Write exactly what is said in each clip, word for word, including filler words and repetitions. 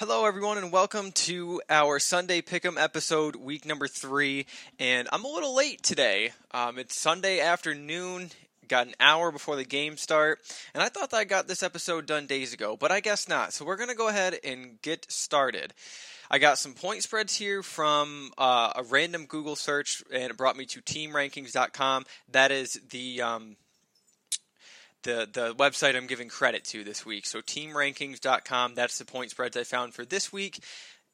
Hello, everyone, and welcome to our Sunday Pick'em episode, week number three. And I'm a little late today. Um, it's Sunday afternoon, got an hour before the game start, and I thought that I got this episode done days ago, but I guess not. So we're going to go ahead and get started. I got some point spreads here from uh, a random Google search, and it brought me to Team Rankings dot com. That is the... Um, The, the website I'm giving credit to this week. So Team Rankings dot com, that's the point spreads I found for this week,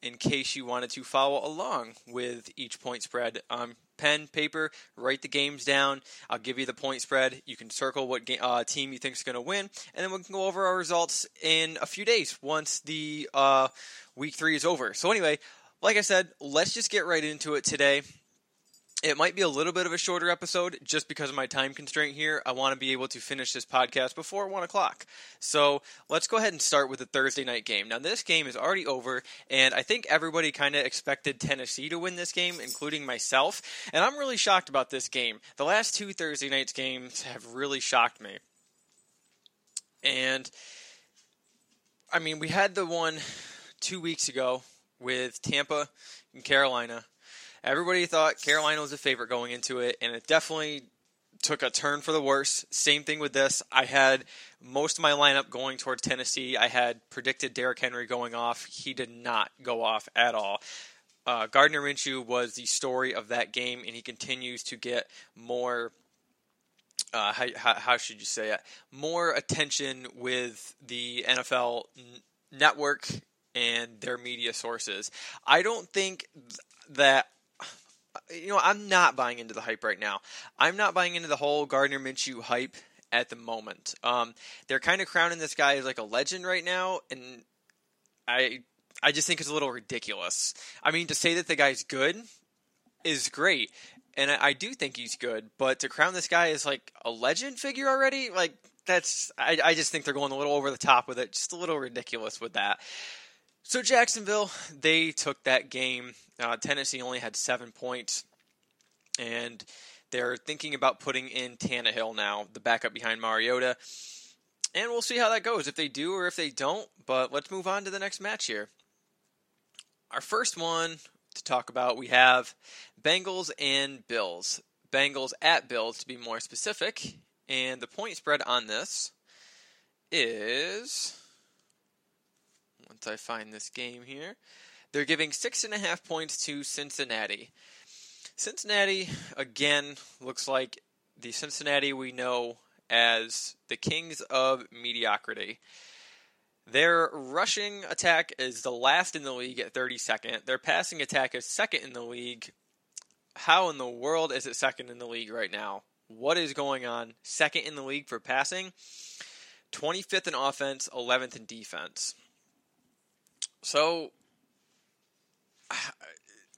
in case you wanted to follow along with each point spread. Um, pen, paper, write the games down. I'll give you the point spread. You can circle what game, uh, team you think is going to win, and then we can go over our results in a few days once the uh, week three is over. So anyway, like I said, let's just get right into it today. It might be a little bit of a shorter episode just because of my time constraint here. I want to be able to finish this podcast before one o'clock. So let's go ahead and start with the Thursday night game. Now, this game is already over, and I think everybody kind of expected Tennessee to win this game, including myself. And I'm really shocked about this game. The last two Thursday nights games have really shocked me. And, I mean, we had the one two weeks ago with Tampa and Carolina. Everybody thought Carolina was a favorite going into it, and it definitely took a turn for the worse. Same thing with this. I had most of my lineup going towards Tennessee. I had predicted Derrick Henry going off. He did not go off at all. Uh, Gardner Minshew was the story of that game, and he continues to get more... Uh, how, how, how should you say it? More attention with the N F L n- network and their media sources. I don't think th- that... You know, I'm not buying into the hype right now. I'm not buying into the whole Gardner Minshew hype at the moment. Um, they're kind of crowning this guy as like a legend right now, and I I just think it's a little ridiculous. I mean, to say that the guy's good is great, and I, I do think he's good, but to crown this guy as like a legend figure already, like that's I, I just think they're going a little over the top with it, just a little ridiculous with that. So Jacksonville, they took that game. Uh, Tennessee only had seven points, and they're thinking about putting in Tannehill now, the backup behind Mariota, and we'll see how that goes, if they do or if they don't, but let's move on to the next match here. Our first one to talk about, we have Bengals and Bills. Bengals at Bills, to be more specific, and the point spread on this is... Once I find this game here, they're giving six and a half points to Cincinnati. Cincinnati, again, looks like the Cincinnati we know as the Kings of Mediocrity. Their rushing attack is the last in the league at thirty-second. Their passing attack is second in the league. How in the world is it second in the league right now? What is going on? Second in the league for passing, twenty-fifth in offense, eleventh in defense. So,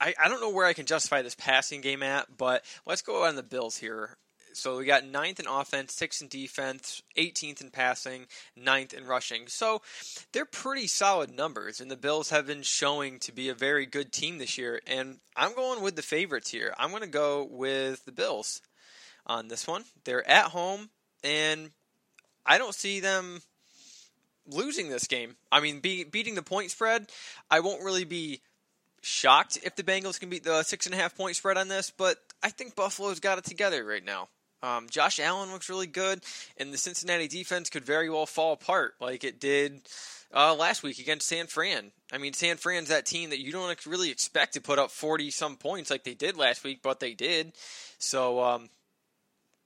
I I don't know where I can justify this passing game at, but let's go on the Bills here. So, we got ninth in offense, sixth in defense, eighteenth in passing, ninth in rushing. So, they're pretty solid numbers, and the Bills have been showing to be a very good team this year. And I'm going with the favorites here. I'm going to go with the Bills on this one. They're at home, and I don't see them... losing this game. I mean, be, beating the point spread, I won't really be shocked if the Bengals can beat the six and a half point spread on this, but I think Buffalo's got it together right now. Um, Josh Allen looks really good, and the Cincinnati defense could very well fall apart like it did uh, last week against San Fran. I mean, San Fran's that team that you don't really expect to put up forty-some points like they did last week, but they did. So, um,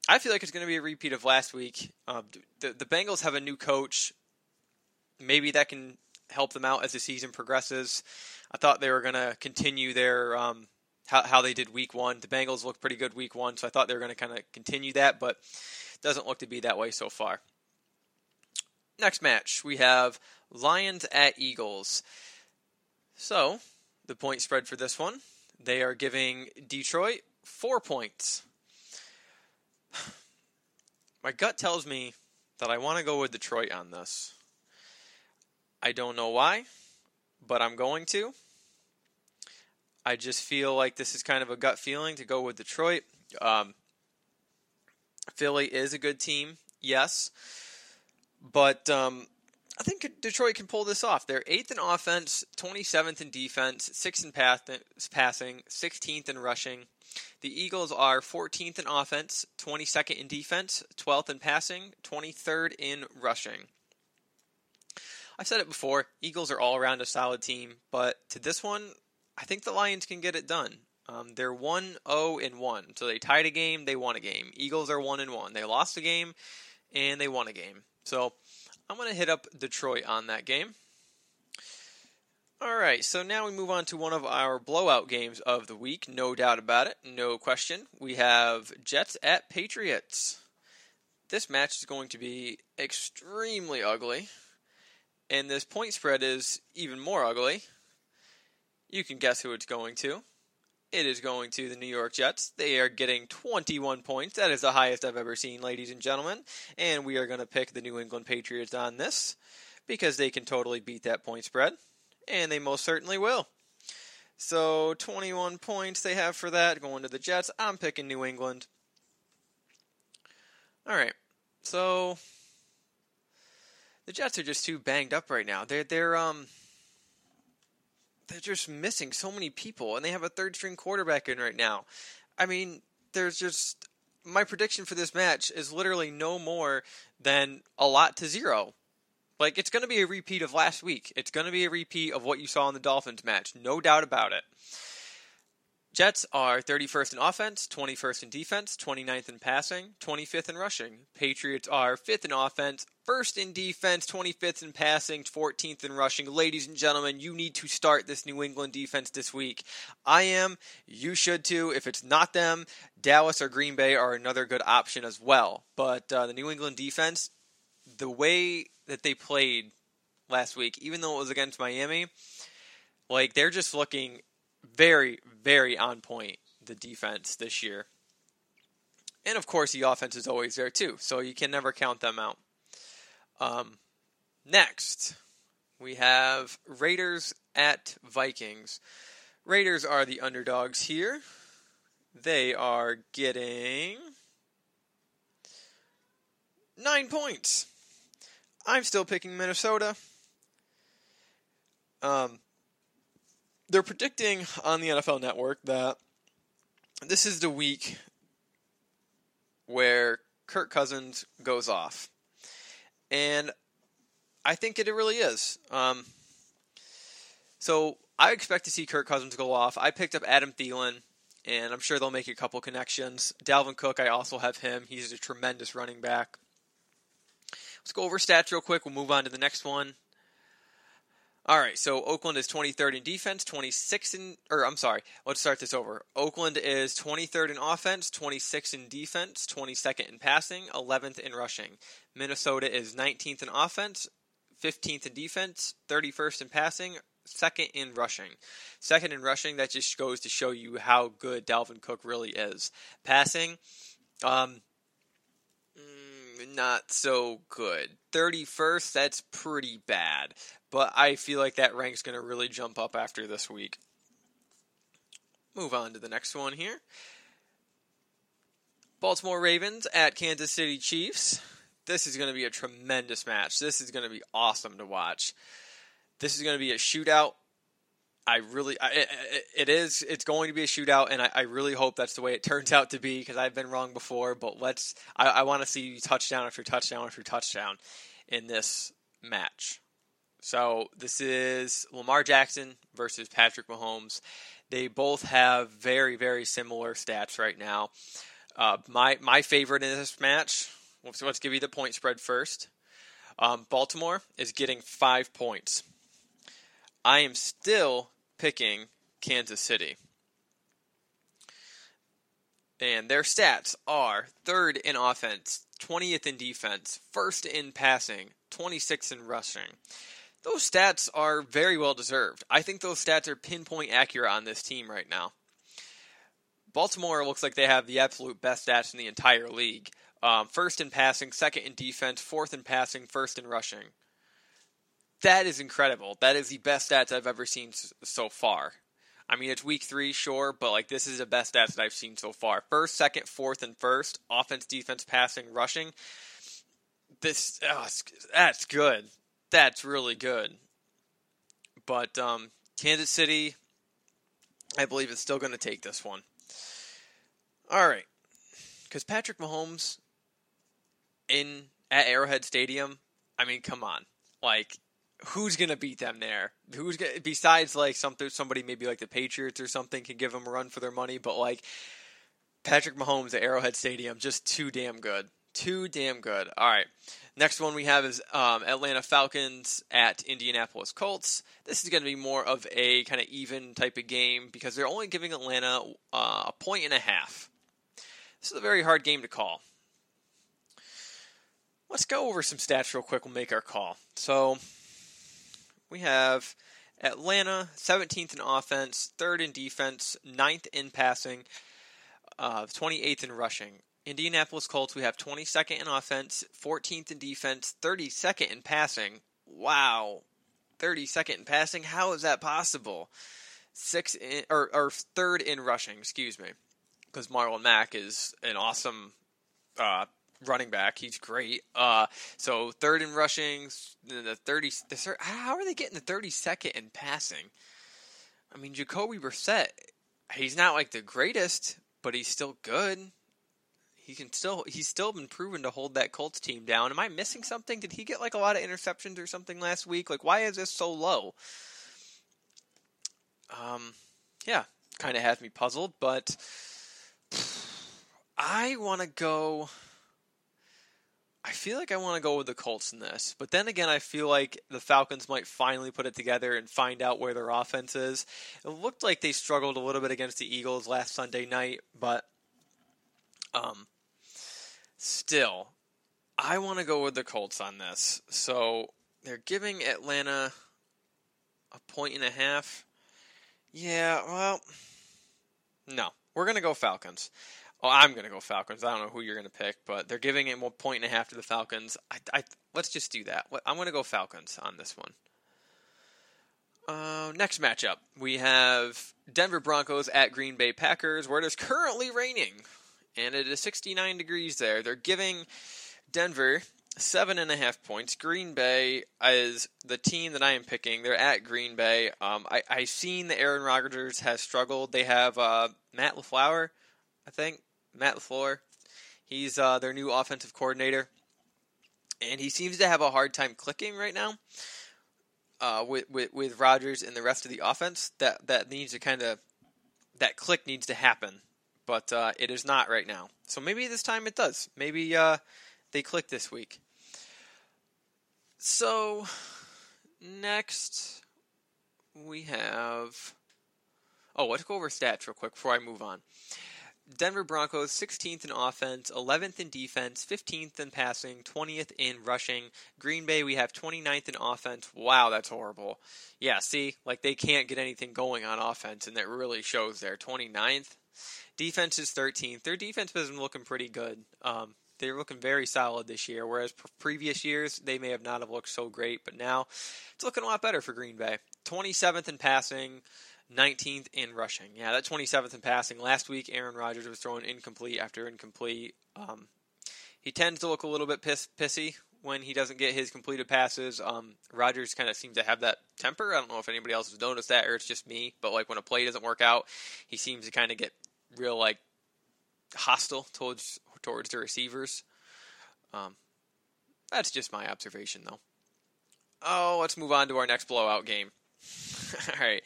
I feel like it's going to be a repeat of last week. Uh, the, the Bengals have a new coach. Maybe that can help them out as the season progresses. I thought they were going to continue their um, how, how they did week one. The Bengals looked pretty good week one, so I thought they were going to kind of continue that, but it doesn't look to be that way so far. Next match, we have Lions at Eagles. So, the point spread for this one, they are giving Detroit four points. My gut tells me that I want to go with Detroit on this. I don't know why, but I'm going to. I just feel like this is kind of a gut feeling to go with Detroit. Um, Philly is a good team, yes. But um, I think Detroit can pull this off. They're eighth in offense, twenty-seventh in defense, sixth in pass, passing, sixteenth in rushing. The Eagles are fourteenth in offense, twenty-second in defense, twelfth in passing, twenty-third in rushing. I've said it before, Eagles are all around a solid team, but to this one, I think the Lions can get it done. Um, they're one oh and one, so they tied a game, they won a game. Eagles are one and one. They lost a game, and they won a game. So I'm going to hit up Detroit on that game. All right, so now we move on to one of our blowout games of the week, no doubt about it, no question. We have Jets at Patriots. This match is going to be extremely ugly, and this point spread is even more ugly. You can guess who it's going to. It is going to the New York Jets. They are getting twenty-one points. That is the highest I've ever seen, ladies and gentlemen. And we are going to pick the New England Patriots on this because they can totally beat that point spread. And they most certainly will. So twenty-one points they have for that going to the Jets. I'm picking New England. All right. So the Jets are just too banged up right now. They're they're um They're just missing so many people, and they have a third-string quarterback in right now. I mean, there's just – my prediction for this match is literally no more than a lot to zero. Like, it's going to be a repeat of last week. It's going to be a repeat of what you saw in the Dolphins match, no doubt about it. Jets are thirty-first in offense, twenty-first in defense, twenty-ninth in passing, twenty-fifth in rushing. Patriots are fifth in offense, first in defense, twenty-fifth in passing, fourteenth in rushing. Ladies and gentlemen, you need to start this New England defense this week. I am. You should too. If it's not them, Dallas or Green Bay are another good option as well. But uh, the New England defense, the way that they played last week, even though it was against Miami, like they're just looking very, very on point, the defense this year. And of course, the offense is always there too, so you can never count them out. Um, next, we have Raiders at Vikings. Raiders are the underdogs here. They are getting nine points. I'm still picking Minnesota. Um, they're predicting on the N F L Network that this is the week where Kirk Cousins goes off. And I think it really is. Um, so I expect to see Kirk Cousins go off. I picked up Adam Thielen, and I'm sure they'll make a couple connections. Dalvin Cook, I also have him. He's a tremendous running back. Let's go over stats real quick. We'll move on to the next one. All right, so Oakland is twenty-third in defense, twenty-sixth in – or I'm sorry, let's start this over. Oakland is twenty-third in offense, twenty-sixth in defense, twenty-second in passing, eleventh in rushing. Minnesota is nineteenth in offense, fifteenth in defense, thirty-first in passing, second in rushing. Second in rushing, that just goes to show you how good Dalvin Cook really is. Passing, um, not so good. thirty-first, that's pretty bad. But I feel like that rank's going to really jump up after this week. Move on to the next one here. Baltimore Ravens at Kansas City Chiefs. This is going to be a tremendous match. This is going to be awesome to watch. This is going to be a shootout. I really, I, it, it is, it's going to be a shootout, and I, I really hope that's the way it turns out to be, because I've been wrong before, but let's, I, I want to see touchdown after touchdown after touchdown in this match. So this is Lamar Jackson versus Patrick Mahomes. They both have very, very similar stats right now. Uh, my my favorite in this match, so let's give you the point spread first. Um, Baltimore is getting five points. I am still picking Kansas City. And their stats are third in offense, twentieth in defense, first in passing, twenty-sixth in rushing. Those stats are very well deserved. I think those stats are pinpoint accurate on this team right now. Baltimore looks like they have the absolute best stats in the entire league. Um, first in passing, second in defense, fourth in passing, first in rushing. That is incredible. That is the best stats I've ever seen so far. I mean, it's week three, sure, but like this is the best stats that I've seen so far. First, second, fourth, and first. Offense, defense, passing, rushing. This, oh, that's good. that's really good. But um, Kansas City, I believe, is still going to take this one. All right. Because Patrick Mahomes in at Arrowhead Stadium, I mean, come on. Like, who's going to beat them there? Who's gonna, besides, like, some, somebody maybe like the Patriots or something can give them a run for their money. But, like, Patrick Mahomes at Arrowhead Stadium, just too damn good. Too damn good. All right. Next one we have is um, Atlanta Falcons at Indianapolis Colts. This is going to be more of a kind of even type of game because they're only giving Atlanta uh, a point and a half. This is a very hard game to call. Let's go over some stats real quick. We'll make our call. So we have Atlanta, seventeenth in offense, third in defense, ninth in passing, uh, twenty-eighth in rushing. Indianapolis Colts, we have twenty-second in offense, fourteenth in defense, thirty-second in passing. Wow. thirty-second in passing? How is that possible? Six in, or, or third in rushing, excuse me. Because Marlon Mack is an awesome uh, running back. He's great. Uh, so third in rushing, the thirty. The third, how are they getting the thirty-second in passing? I mean, Jacoby Brissett, he's not like the greatest, but he's still good. He can still he's still been proven to hold that Colts team down. Am I missing something? Did he get like a lot of interceptions or something last week? Like, why is this so low? Um, yeah, kind of has me puzzled, but I want to go. I feel like I want to go with the Colts in this, but then again, I feel like the Falcons might finally put it together and find out where their offense is. It looked like they struggled a little bit against the Eagles last Sunday night, but um. Still, I want to go with the Colts on this. So they're giving Atlanta a point and a half. Yeah, well, no. We're going to go Falcons. Oh, I'm going to go Falcons. I don't know who you're going to pick, but they're giving it a point and a half to the Falcons. I, I, let's just do that. I'm going to go Falcons on this one. Uh, next matchup, we have Denver Broncos at Green Bay Packers, where it is currently raining. And it is sixty-nine degrees there. They're giving Denver seven and a half points. Green Bay is the team that I am picking. They're at Green Bay. Um, I, I've seen that Aaron Rodgers has struggled. They have uh, Matt LaFleur, I think. Matt LaFleur. He's uh, their new offensive coordinator. And he seems to have a hard time clicking right now uh, with, with, with Rodgers and the rest of the offense. That, that needs to kind of, that click needs to happen. But uh, it is not right now. So maybe this time it does. Maybe uh, they click this week. So next we have... Oh, let's go over stats real quick before I move on. Denver Broncos, sixteenth in offense, eleventh in defense, fifteenth in passing, twentieth in rushing. Green Bay, we have twenty-ninth in offense. Wow, that's horrible. Yeah, see? Like, they can't get anything going on offense, and that really shows there. twenty-ninth. Defense is thirteenth. Their defense has been looking pretty good. Um, they're looking very solid this year, whereas pre- previous years, they may have not have looked so great, but now it's looking a lot better for Green Bay. twenty-seventh in passing, nineteenth in rushing. Yeah, that twenty-seventh in passing. Last week, Aaron Rodgers was throwing incomplete after incomplete. Um, he tends to look a little bit piss- pissy when he doesn't get his completed passes. Um, Rodgers kind of seems to have that temper. I don't know if anybody else has noticed that or it's just me, but like when a play doesn't work out, he seems to kind of get real like hostile towards towards the receivers. Um, that's just my observation though. Oh, let's move on to our next blowout game. All right,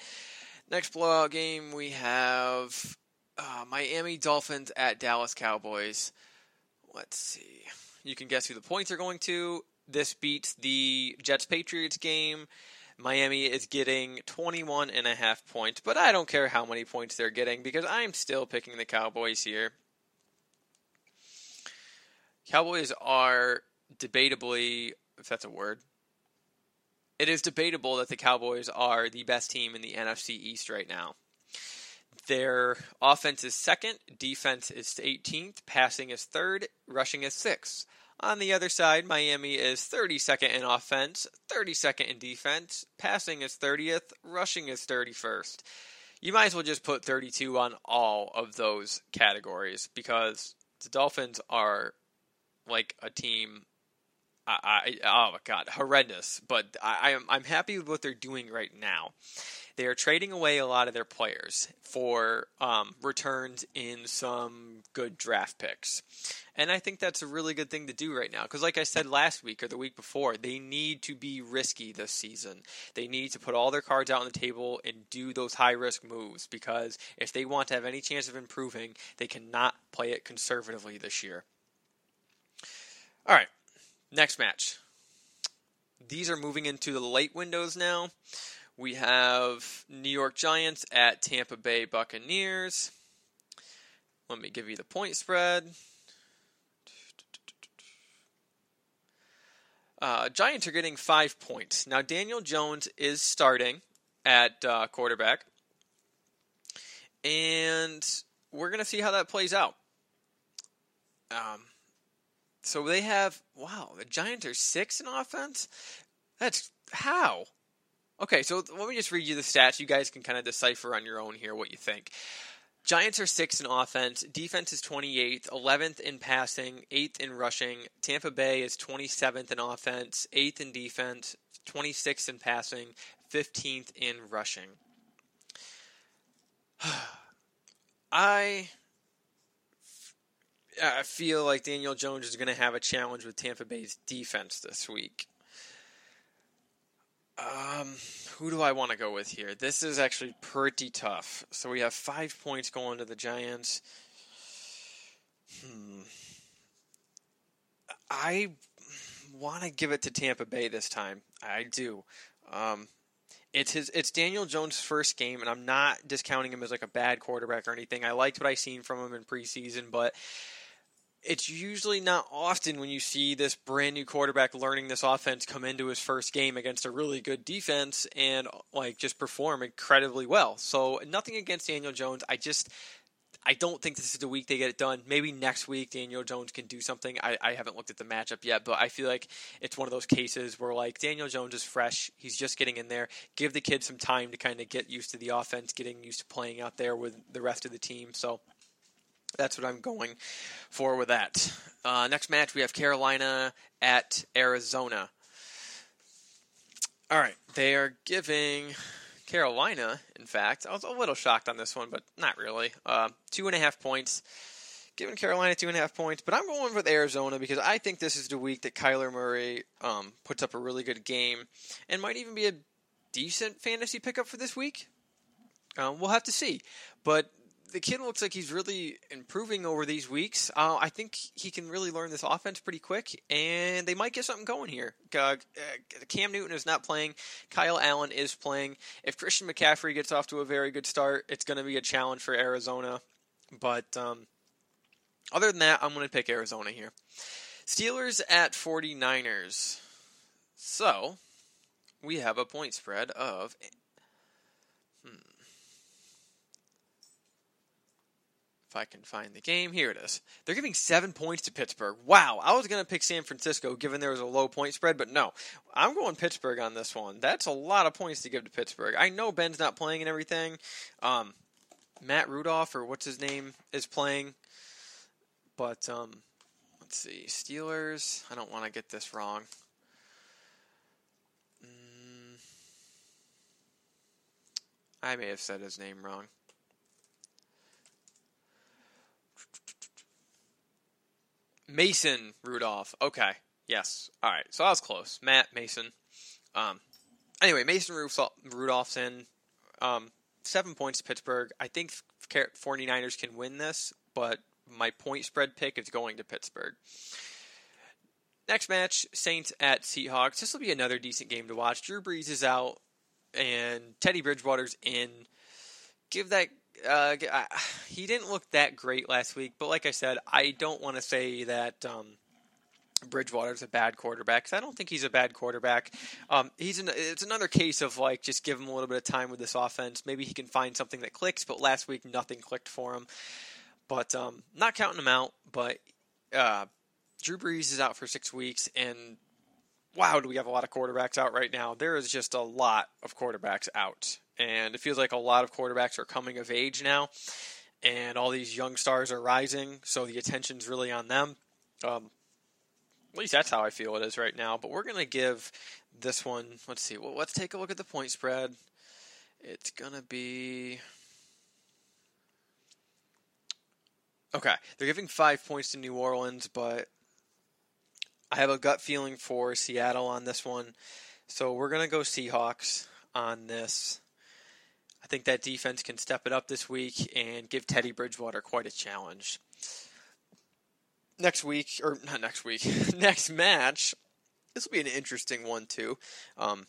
next blowout game we have uh, Miami Dolphins at Dallas Cowboys. Let's see. You can guess who the points are going to. This beats the Jets Patriots game. Miami is getting twenty-one and a half points, but I don't care how many points they're getting because I'm still picking the Cowboys here. Cowboys are debatably, if that's a word, it is debatable that the Cowboys are the best team in the N F C East right now. Their offense is second, defense is eighteenth, passing is third, rushing is sixth. On the other side, Miami is thirty-second in offense, thirty-second in defense, passing is thirtieth, rushing is thirty-first. You might as well just put thirty-two on all of those categories because the Dolphins are like a team I, I oh my God, horrendous. But I, I'm I'm happy with what they're doing right now. They are trading away a lot of their players for um, returns in some good draft picks. And I think that's a really good thing to do right now. Because like I said last week or the week before, they need to be risky this season. They need to put all their cards out on the table and do those high-risk moves. Because if they want to have any chance of improving, they cannot play it conservatively this year. All right, next match. These are moving into the late windows now. We have New York Giants at Tampa Bay Buccaneers. Let me give you the point spread. Uh, Giants are getting five points. Now, Daniel Jones is starting at uh, quarterback. And we're going to see how that plays out. Um, so they have, wow, the Giants are six in offense? That's, how? Okay, so let me just read you the stats. You guys can kind of decipher on your own here what you think. Giants are sixth in offense. Defense is twenty-eighth, eleventh in passing, eighth in rushing. Tampa Bay is twenty-seventh in offense, eighth in defense, twenty-sixth in passing, fifteenth in rushing. I... I feel like Daniel Jones is going to have a challenge with Tampa Bay's defense this week. Um, who do I want to go with here? This is actually pretty tough. So we have five points going to the Giants. Hmm. I want to give it to Tampa Bay this time. I do. Um, it's his, it's Daniel Jones' first game, and I'm not discounting him as like a bad quarterback or anything. I liked what I seen from him in preseason, but it's usually not often when you see this brand new quarterback learning this offense come into his first game against a really good defense and like just perform incredibly well. So nothing against Daniel Jones. I just, I don't think this is the week they get it done. Maybe next week Daniel Jones can do something. I, I haven't looked at the matchup yet, but I feel like it's one of those cases where like Daniel Jones is fresh. He's just getting in there. Give the kid some time to kind of get used to the offense, getting used to playing out there with the rest of the team. So that's what I'm going for with that. Uh, next match, we have Carolina at Arizona. All right, they are giving Carolina, in fact, I was a little shocked on this one, but not really, uh, two and a half points. Giving Carolina two and a half points, but I'm going with Arizona because I think this is the week that Kyler Murray um, puts up a really good game and might even be a decent fantasy pickup for this week. Uh, we'll have to see, but the kid looks like he's really improving over these weeks. Uh, I think he can really learn this offense pretty quick, and they might get something going here. Uh, Cam Newton is not playing. Kyle Allen is playing. If Christian McCaffrey gets off to a very good start, it's going to be a challenge for Arizona. But um, other than that, I'm going to pick Arizona here. Steelers at forty-niners. So, we have a point spread of... Hmm. If I can find the game, here it is. They're giving seven points to Pittsburgh. Wow, I was going to pick San Francisco given there was a low point spread, but no. I'm going Pittsburgh on this one. That's a lot of points to give to Pittsburgh. I know Ben's not playing and everything. Um, Matt Rudolph, or what's his name, is playing. But, um, let's see. Steelers. I don't want to get this wrong. Mm, I may have said his name wrong. Mason Rudolph. Okay. Yes. All right. So I was close. Matt Mason. Um. Anyway, Mason Rudolph's in. Um. Seven points to Pittsburgh. I think forty-niners can win this, but my point spread pick is going to Pittsburgh. Next match, Saints at Seahawks. This will be another decent game to watch. Drew Brees is out, and Teddy Bridgewater's in. Give that... Uh, he didn't look that great last week, but like I said, I don't want to say that um, Bridgewater's a bad quarterback, because I don't think he's a bad quarterback. Um, he's an, it's another case of like just give him a little bit of time with this offense. Maybe he can find something that clicks, but last week nothing clicked for him. But um, not counting him out, but uh, Drew Brees is out for six weeks, and wow, do we have a lot of quarterbacks out right now. There is just a lot of quarterbacks out. And it feels like a lot of quarterbacks are coming of age now, and all these young stars are rising, so the attention's really on them. Um, At least that's how I feel it is right now. But we're going to give this one, let's see, well, let's take a look at the point spread. It's going to be... Okay, they're giving five points to New Orleans, but I have a gut feeling for Seattle on this one. So we're going to go Seahawks on this. I think that defense can step it up this week and give Teddy Bridgewater quite a challenge. Next week, or not next week, next match, this will be an interesting one too. Um,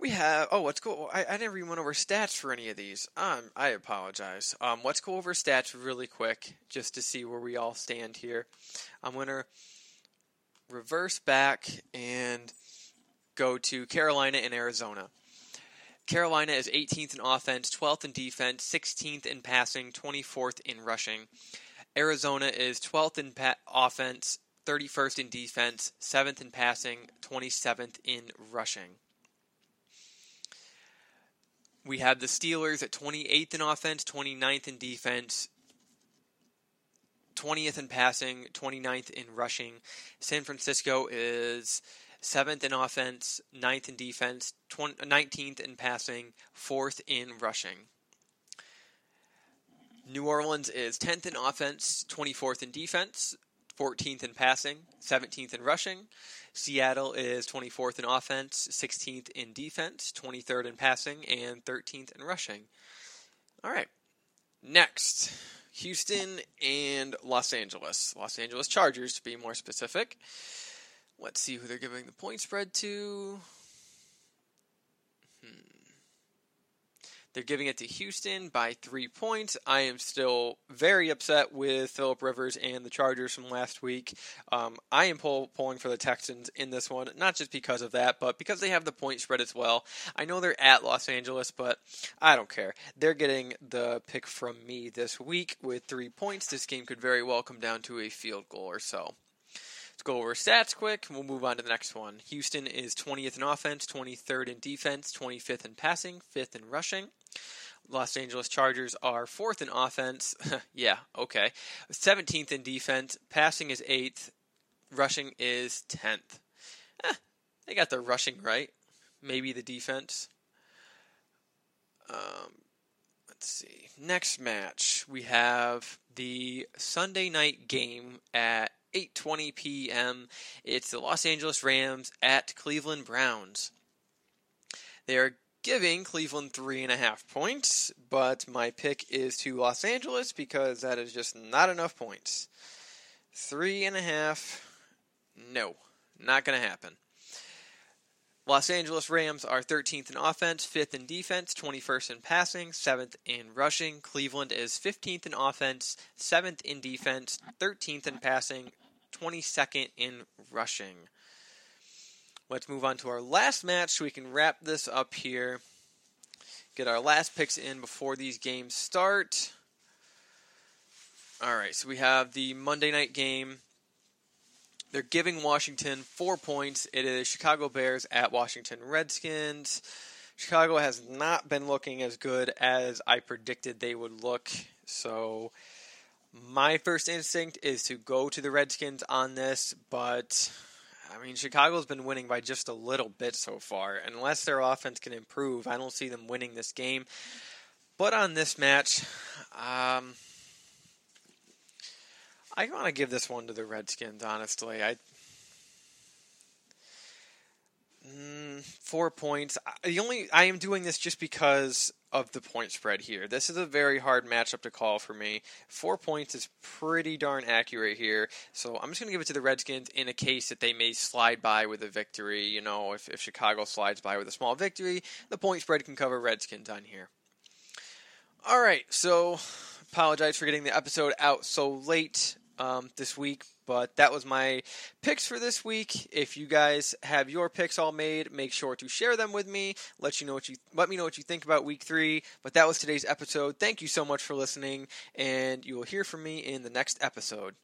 we have, oh, let's go, I, I never even went over stats for any of these. Um, I apologize. Um, let's go over stats really quick just to see where we all stand here. I'm going to reverse back and go to Carolina and Arizona. Carolina is eighteenth in offense, twelfth in defense, sixteenth in passing, twenty-fourth in rushing. Arizona is twelfth in pa- offense, thirty-first in defense, seventh in passing, twenty-seventh in rushing. We have the Steelers at twenty-eighth in offense, twenty-ninth in defense, twentieth in passing, twenty-ninth in rushing. San Francisco is seventh in offense, ninth in defense, nineteenth in passing, fourth in rushing. New Orleans is tenth in offense, twenty-fourth in defense, fourteenth in passing, seventeenth in rushing. Seattle is twenty-fourth in offense, sixteenth in defense, twenty-third in passing, and thirteenth in rushing. All right. Next, Houston and Los Angeles. Los Angeles Chargers, to be more specific. Let's see who they're giving the point spread to. Hmm. They're giving it to Houston by three points. I am still very upset with Philip Rivers and the Chargers from last week. Um, I am pull, pulling for the Texans in this one, not just because of that, but because they have the point spread as well. I know they're at Los Angeles, but I don't care. They're getting the pick from me this week with three points. This game could very well come down to a field goal or so. Let's go over stats quick, and we'll move on to the next one. Houston is twentieth in offense, twenty-third in defense, twenty-fifth in passing, fifth in rushing. Los Angeles Chargers are fourth in offense. yeah, okay. seventeenth in defense, passing is eighth, rushing is tenth. Eh, they got the rushing right. Maybe the defense. Um, let's see. Next match, we have the Sunday night game at eight twenty p.m. It's the Los Angeles Rams at Cleveland Browns. They are giving Cleveland three and a half points, but my pick is to Los Angeles because that is just not enough points. Three and a half, no, not going to happen. Los Angeles Rams are thirteenth in offense, fifth in defense, twenty-first in passing, seventh in rushing. Cleveland is fifteenth in offense, seventh in defense, thirteenth in passing, twenty-second in rushing. Let's move on to our last match so we can wrap this up here. Get our last picks in before these games start. All right, so we have the Monday night game. They're giving Washington four points. It is Chicago Bears at Washington Redskins. Chicago has not been looking as good as I predicted they would look. So my first instinct is to go to the Redskins on this. But, I mean, Chicago's been winning by just a little bit so far. Unless their offense can improve, I don't see them winning this game. But on this match, um... I want to give this one to the Redskins, honestly. I mm, four points. The only I am doing this just because of the point spread here. This is a very hard matchup to call for me. Four points is pretty darn accurate here, so I'm just going to give it to the Redskins in a case that they may slide by with a victory. You know, if, if Chicago slides by with a small victory, the point spread can cover Redskins on here. All right, so apologize for getting the episode out so late. Um, this week, but that was my picks for this week. If you guys have your picks all made, make sure to share them with me. Let you know what you let me know what you think about week three. But that was today's episode. Thank you so much for listening, and you will hear from me in the next episode.